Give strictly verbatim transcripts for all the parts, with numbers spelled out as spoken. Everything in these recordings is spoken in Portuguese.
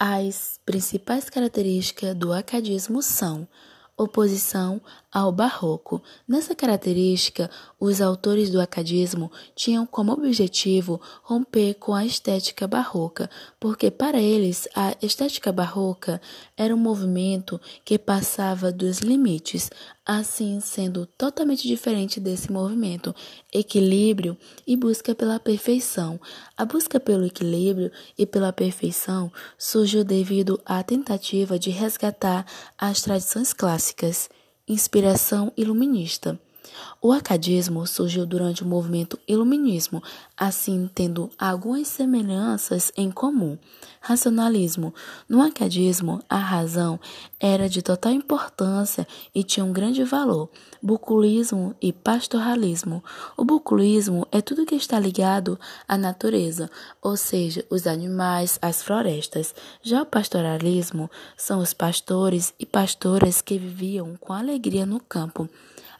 As principais características do arcadismo são oposição ao barroco. Nessa característica, os autores do arcadismo tinham como objetivo romper com a estética barroca, porque para eles a estética barroca era um movimento que passava dos limites, assim sendo totalmente diferente desse movimento, equilíbrio e busca pela perfeição. A busca pelo equilíbrio e pela perfeição surgiu devido à tentativa de resgatar as tradições clássicas. Inspiração iluminista. O arcadismo surgiu durante o movimento iluminismo, assim tendo algumas semelhanças em comum. Racionalismo. No arcadismo, a razão era de total importância e tinha um grande valor. Bucolismo e pastoralismo. O bucolismo é tudo que está ligado à natureza, ou seja, os animais, as florestas. Já o pastoralismo são os pastores e pastoras que viviam com alegria no campo.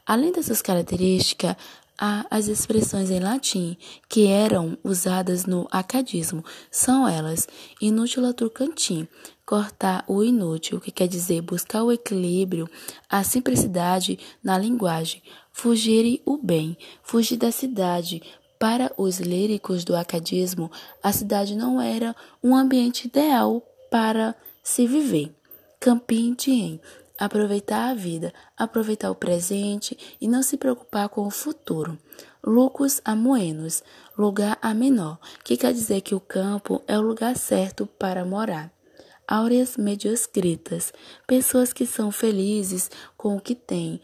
Além dessas características, há as expressões em latim que eram usadas no arcadismo. São elas: inutilia truncat, cortar o inútil, que quer dizer buscar o equilíbrio, a simplicidade na linguagem; fugere urbem, fugir da cidade. Para os líricos do arcadismo, a cidade não era um ambiente ideal para se viver. Carpe diem, aproveitar a vida, aproveitar o presente e não se preocupar com o futuro. Lucus amoenus, lugar amenor, que quer dizer que o campo é o lugar certo para morar. Aureus mediuscritis, pessoas que são felizes com o que têm,